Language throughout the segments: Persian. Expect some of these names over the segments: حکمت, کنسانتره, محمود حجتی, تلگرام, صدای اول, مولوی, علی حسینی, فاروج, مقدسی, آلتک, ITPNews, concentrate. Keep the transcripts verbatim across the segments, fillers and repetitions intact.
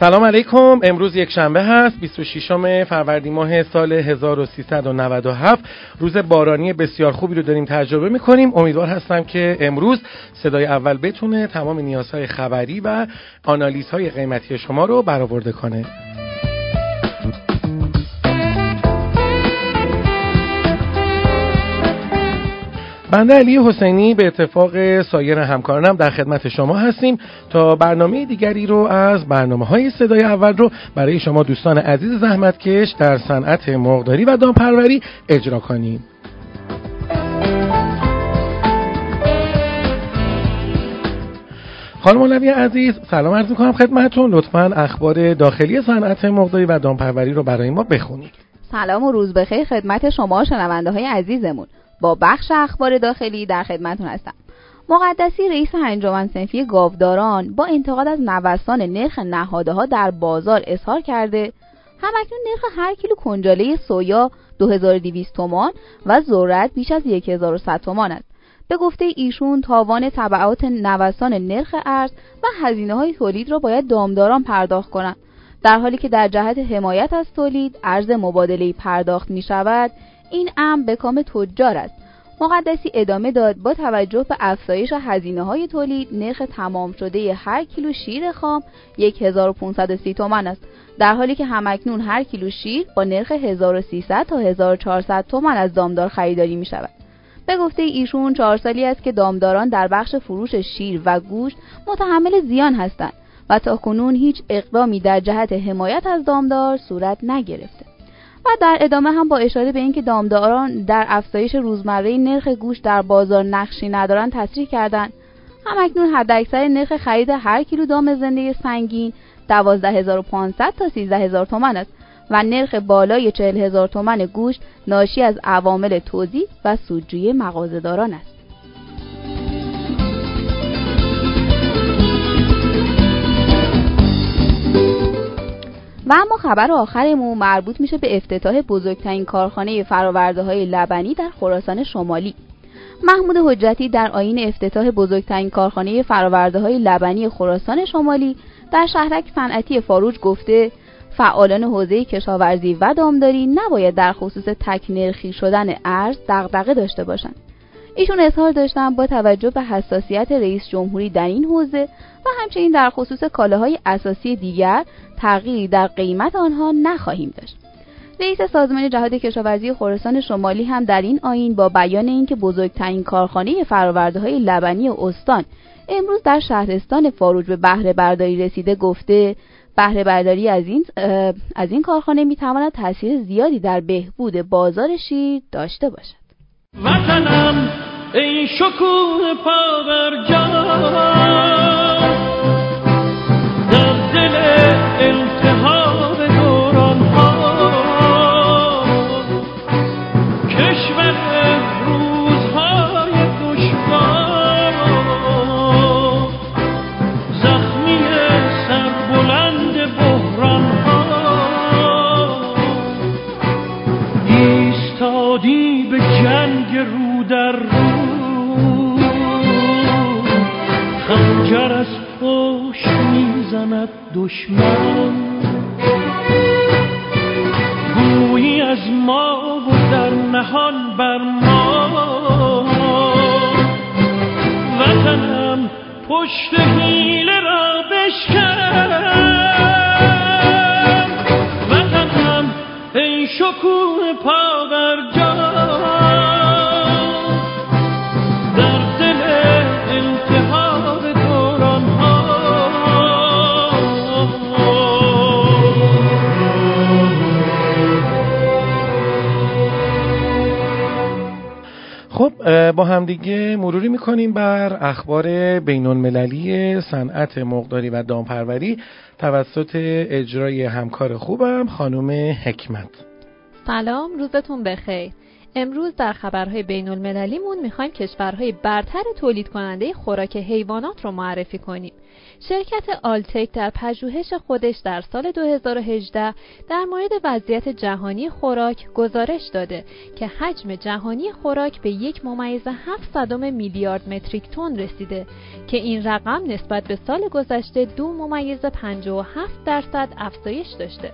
سلام علیکم. امروز یک شنبه هست، بیست و ششم فروردین ماه سال هزار و سیصد و نود و هفت. روز بارانی بسیار خوبی رو داریم تجربه می‌کنیم. امیدوار هستم که امروز صدای اول بتونه تمام نیازهای خبری و آنالیزهای قیمتی شما رو برآورده کنه. بنده علی حسینی به اتفاق سایر همکارانم در خدمت شما هستیم تا برنامه دیگری رو از برنامه‌های صدای اول رو برای شما دوستان عزیز زحمتکش در صنعت مرغداری و دامپروری اجرا کنیم. خانم مولوی عزیز، سلام عرض می‌کنم خدمتتون. لطفاً اخبار داخلی صنعت مرغداری و دامپروری رو برای ما بخونید. سلام و روز بخیر خدمت شما شنونده‌های عزیزمون. با بخش اخبار داخلی در خدمتتون هستم. مقدسی رئیس انجمن صنفی گاوداران با انتقاد از نوسان نرخ نهاده‌ها در بازار اظهار کرده همکنون نرخ هر کیلو کنجاله سویا دو هزار و دویست تومان و ذرت بیش از هزار و صد تومان است. به گفته ایشون تاوان تبعات نوسان نرخ ارز و هزینه‌های تولید را باید دامداران پرداخت کنند، در حالی که در جهت حمایت از تولید ارز مبادله‌ای پرداخت می‌شود. این امر به کام تجار است. مقدسی ادامه داد با توجه به افزایش هزینه‌های تولید نرخ تمام شده هر کیلو شیر خام هزار و پانصد و سی تومان است، در حالی که همکنون هر کیلو شیر با نرخ هزار و سیصد تا هزار و چهارصد تومان از دامدار خریداری می شود. به گفته ایشون چهار سالی است که دامداران در بخش فروش شیر و گوشت متحمل زیان هستند و تا کنون هیچ اقدامی در جهت حمایت از دامدار صورت نگرفته. و در ادامه هم با اشاره به اینکه دامداران در افزایش روزمره نرخ گوشت در بازار نقشی ندارند تصریح کردند. همکنون حداکثر نرخ خرید هر کیلو دام زنده سنگین دوازده هزار و پانصد تا سیزده هزار تومان است و نرخ بالای چهل هزار تومان گوشت ناشی از عوامل توزیع و سودجویی مغازه‌داران است. و اما خبر آخرمون مربوط میشه به افتتاح بزرگترین کارخانه فرآورده‌های لبنی در خراسان شمالی. محمود حجتی در آیین افتتاح بزرگترین کارخانه فرآورده‌های لبنی خراسان شمالی در شهرک صنعتی فاروج گفته فعالان حوزه کشاورزی و دامداری نباید در خصوص تک نرخی شدن ارز دغدغه داشته باشند. ایشون اظهار داشتن با توجه به حساسیت رئیس جمهوری در این حوزه و همچنین در خصوص کالاهای اساسی دیگر تغییری در قیمت آنها نخواهیم داشت. رئیس سازمان جهاد کشاورزی خراسان شمالی هم در این آیین با بیان اینکه بزرگترین کارخانه فرآورده‌های لبنی استان امروز در شهرستان فاروج به بهره برداری رسیده گفته بهره برداری از این از این کارخانه میتواند تاثیر زیادی در بهبود بازار شیر داشته باشد. وطنم ای شکوه پابرجا در دل التهاب دورانها کشور روزهای دشوار زخمی سربلند بحرانها ایستادی به جنگ رو در رو خنجر از پشت میزند دشمن گویی از ما و در نهان بر ما وطنم پشت حیله را بشکن وطنم ای شکوه پا بر جا خب با همدیگه مروری میکنیم بر اخبار بین‌المللی صنعت مرغداری و دامپروری توسط اجرای همکار خوبم خانم حکمت. سلام، روزتون بخیر. امروز در خبرهای بین المللیمون میخوایم کشورهای برتر تولید کننده خوراک حیوانات رو معرفی کنیم. شرکت آلتک در پژوهش خودش در سال دو هزار و هجده در مورد وضعیت جهانی خوراک گزارش داده که حجم جهانی خوراک به یک ممیز هفت صدم میلیارد متریک تن رسیده که این رقم نسبت به سال گذشته دو ممیز پنجاه و هفت درصد افزایش داشته.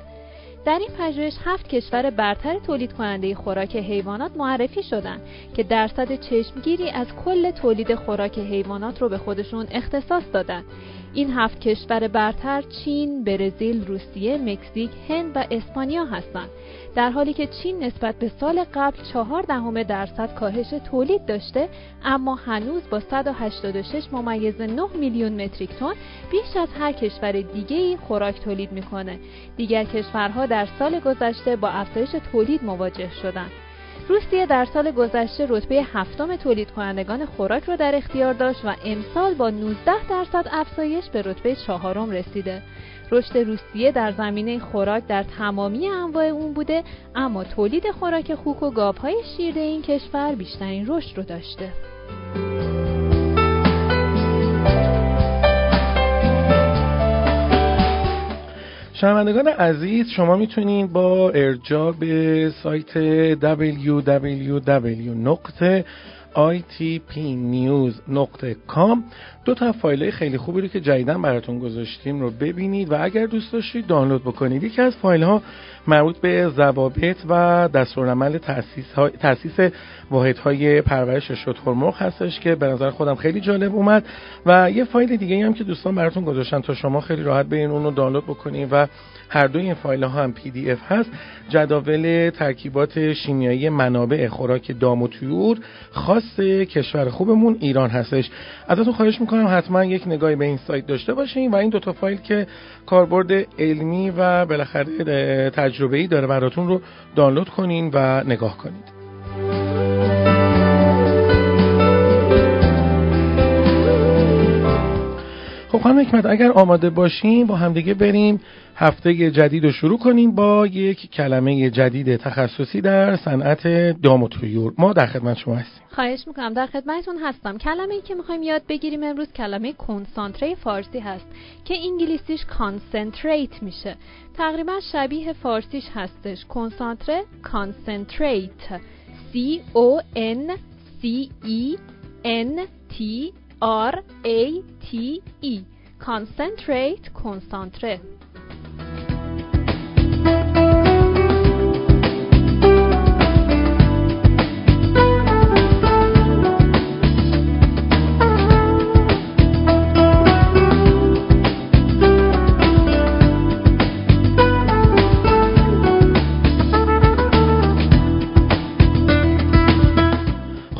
در این پژوهش هفت کشور برتر تولید کننده خوراک حیوانات معرفی شدند که درصد چشمگیری از کل تولید خوراک حیوانات رو به خودشون اختصاص دادن. این هفت کشور برتر چین، برزیل، روسیه، مکزیک، هند و اسپانیا هستند. در حالی که چین نسبت به سال قبل چهار دهم درصد کاهش تولید داشته، اما هنوز با صد و هشتاد و شش ممیز نه میلیون متریک تن بیش از هر کشور دیگه‌ای خوراک تولید میکنه. دیگر کشورها در سال گذشته با افزایش تولید مواجه شدند. روسیه در سال گذشته رتبه هفتم تولید کنندگان خوراک را در اختیار داشت و امسال با نوزده درصد افزایش به رتبه چهارم رسیده. رشد روسیه در زمینه خوراک در تمامی انواع اون بوده، اما تولید خوراک خوک و گاوهای شیرده این کشور بیشترین رشد رو داشته. شنوندگان عزیز، شما میتونید با ارجاع به سایت دبلیو دبلیو دبلیو دات آی تی پی نیوز دات کام دو تا فایل خیلی خوبی رو که جدیداً براتون گذاشتیم رو ببینید و اگر دوست داشتید دانلود بکنید. یکی از فایل ها مربوط به ضوابط و دستورالعمل تأسیس واحدهای پرورش شترمرغ هستش که به نظر خودم خیلی جالب اومد و یه فایل دیگه هم که دوستان براتون گذاشتن تا شما خیلی راحت برین اون رو دانلود بکنید و هر دوی این فایل ها هم پی دی اف هست. جداول ترکیبات شیمیایی منابع خوراک دام و طیور خاص کشور خوبمون ایران هستش. ازتون خواهش می‌کنم حتما یک نگاهی به این سایت داشته باشین و این دو تا فایل که کاربرد علمی و بالاخره تجربه‌ای داره براتون رو دانلود کنین و نگاه کنید. خب خانم حکمت، اگر آماده باشیم با همدیگه بریم هفته جدید رو شروع کنیم با یک کلمه جدید تخصصی در صنعت دام و طیور. ما در خدمت شما هستیم. خواهش میکنم، در خدمتتون هستم. کلمه‌ای که میخوایم یاد بگیریم امروز کلمه کنسانتره فارسی هست که انگلیسیش concentrate میشه. تقریبا شبیه فارسیش هستش. کنسانتره concentrate C O N C E N T R A T E concentrate کنسانتره.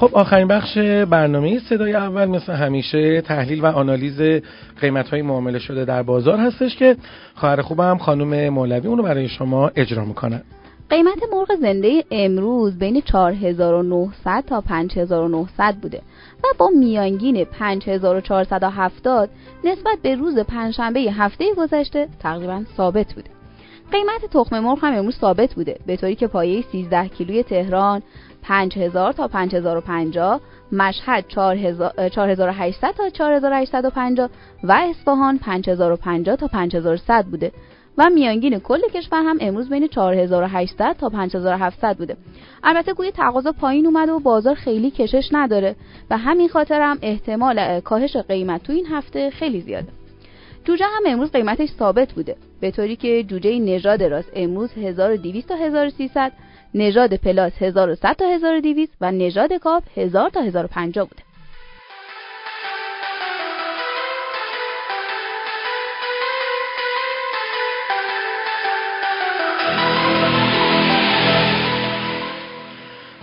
خب آخرین بخش برنامه صدای اول مثل همیشه تحلیل و آنالیز قیمت‌های معامله شده در بازار هستش که خواهر خوبم خانم مولوی اون رو برای شما اجرا میکنه. قیمت مرغ زنده امروز بین چهار هزار و نهصد تا پنج هزار و نهصد بوده و با میانگین پنج هزار و چهارصد و هفتاد نسبت به روز پنجشنبه هفته گذشته تقریباً ثابت بوده. قیمت تخم مرغ هم امروز ثابت بوده، به طوری که پایه سیزده کیلوی تهران پنج هزار تا پنج هزار و پنجاه، مشهد چهار هزار و هشتصد تا چهار هزار و هشتصد و پنجاه و اصفهان پنج هزار و پنجاه تا پنج هزار و صد بوده و میانگین کل کشور هم امروز بین چهار هزار و هشتصد تا پنج هزار و هفتصد بوده. البته گویا تقاضا پایین اومده و بازار خیلی کشش نداره و همین خاطر هم احتمال کاهش قیمت تو این هفته خیلی زیاده. جوجه هم امروز قیمتش ثابت بوده، به طوری که جوجه نژاد راست امروز هزار و دویست تا هزار و سیصد، نژاد پلاس هزار و صد تا هزار و دویست و نژاد کاپ هزار تا هزار و پنجاه بوده.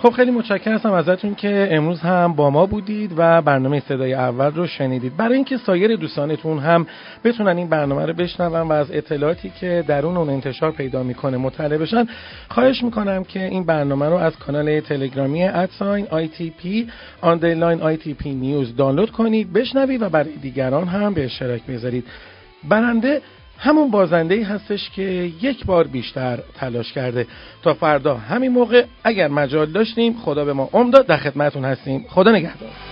خب خیلی متشکرم ازتون که امروز هم با ما بودید و برنامه صدای اول رو شنیدید. برای اینکه سایر دوستانتون هم بتونن این برنامه رو بشنون و از اطلاعاتی که در اون اون انتشار پیدا میکنه مطلع بشن، خواهش میکنم که این برنامه رو از کانال تلگرامی ادساین آی تی پی آندرلاین آی تی پی نیوز دانلود کنید، بشنوید و برای دیگران هم به اشتراک بذارید. برنده همون بازنده‌ای هستش که یک بار بیشتر تلاش کرده. تا فردا همین موقع اگر مجال داشتیم، خدا به ما عمر داد، در خدمتتون هستیم. خدا نگهدار.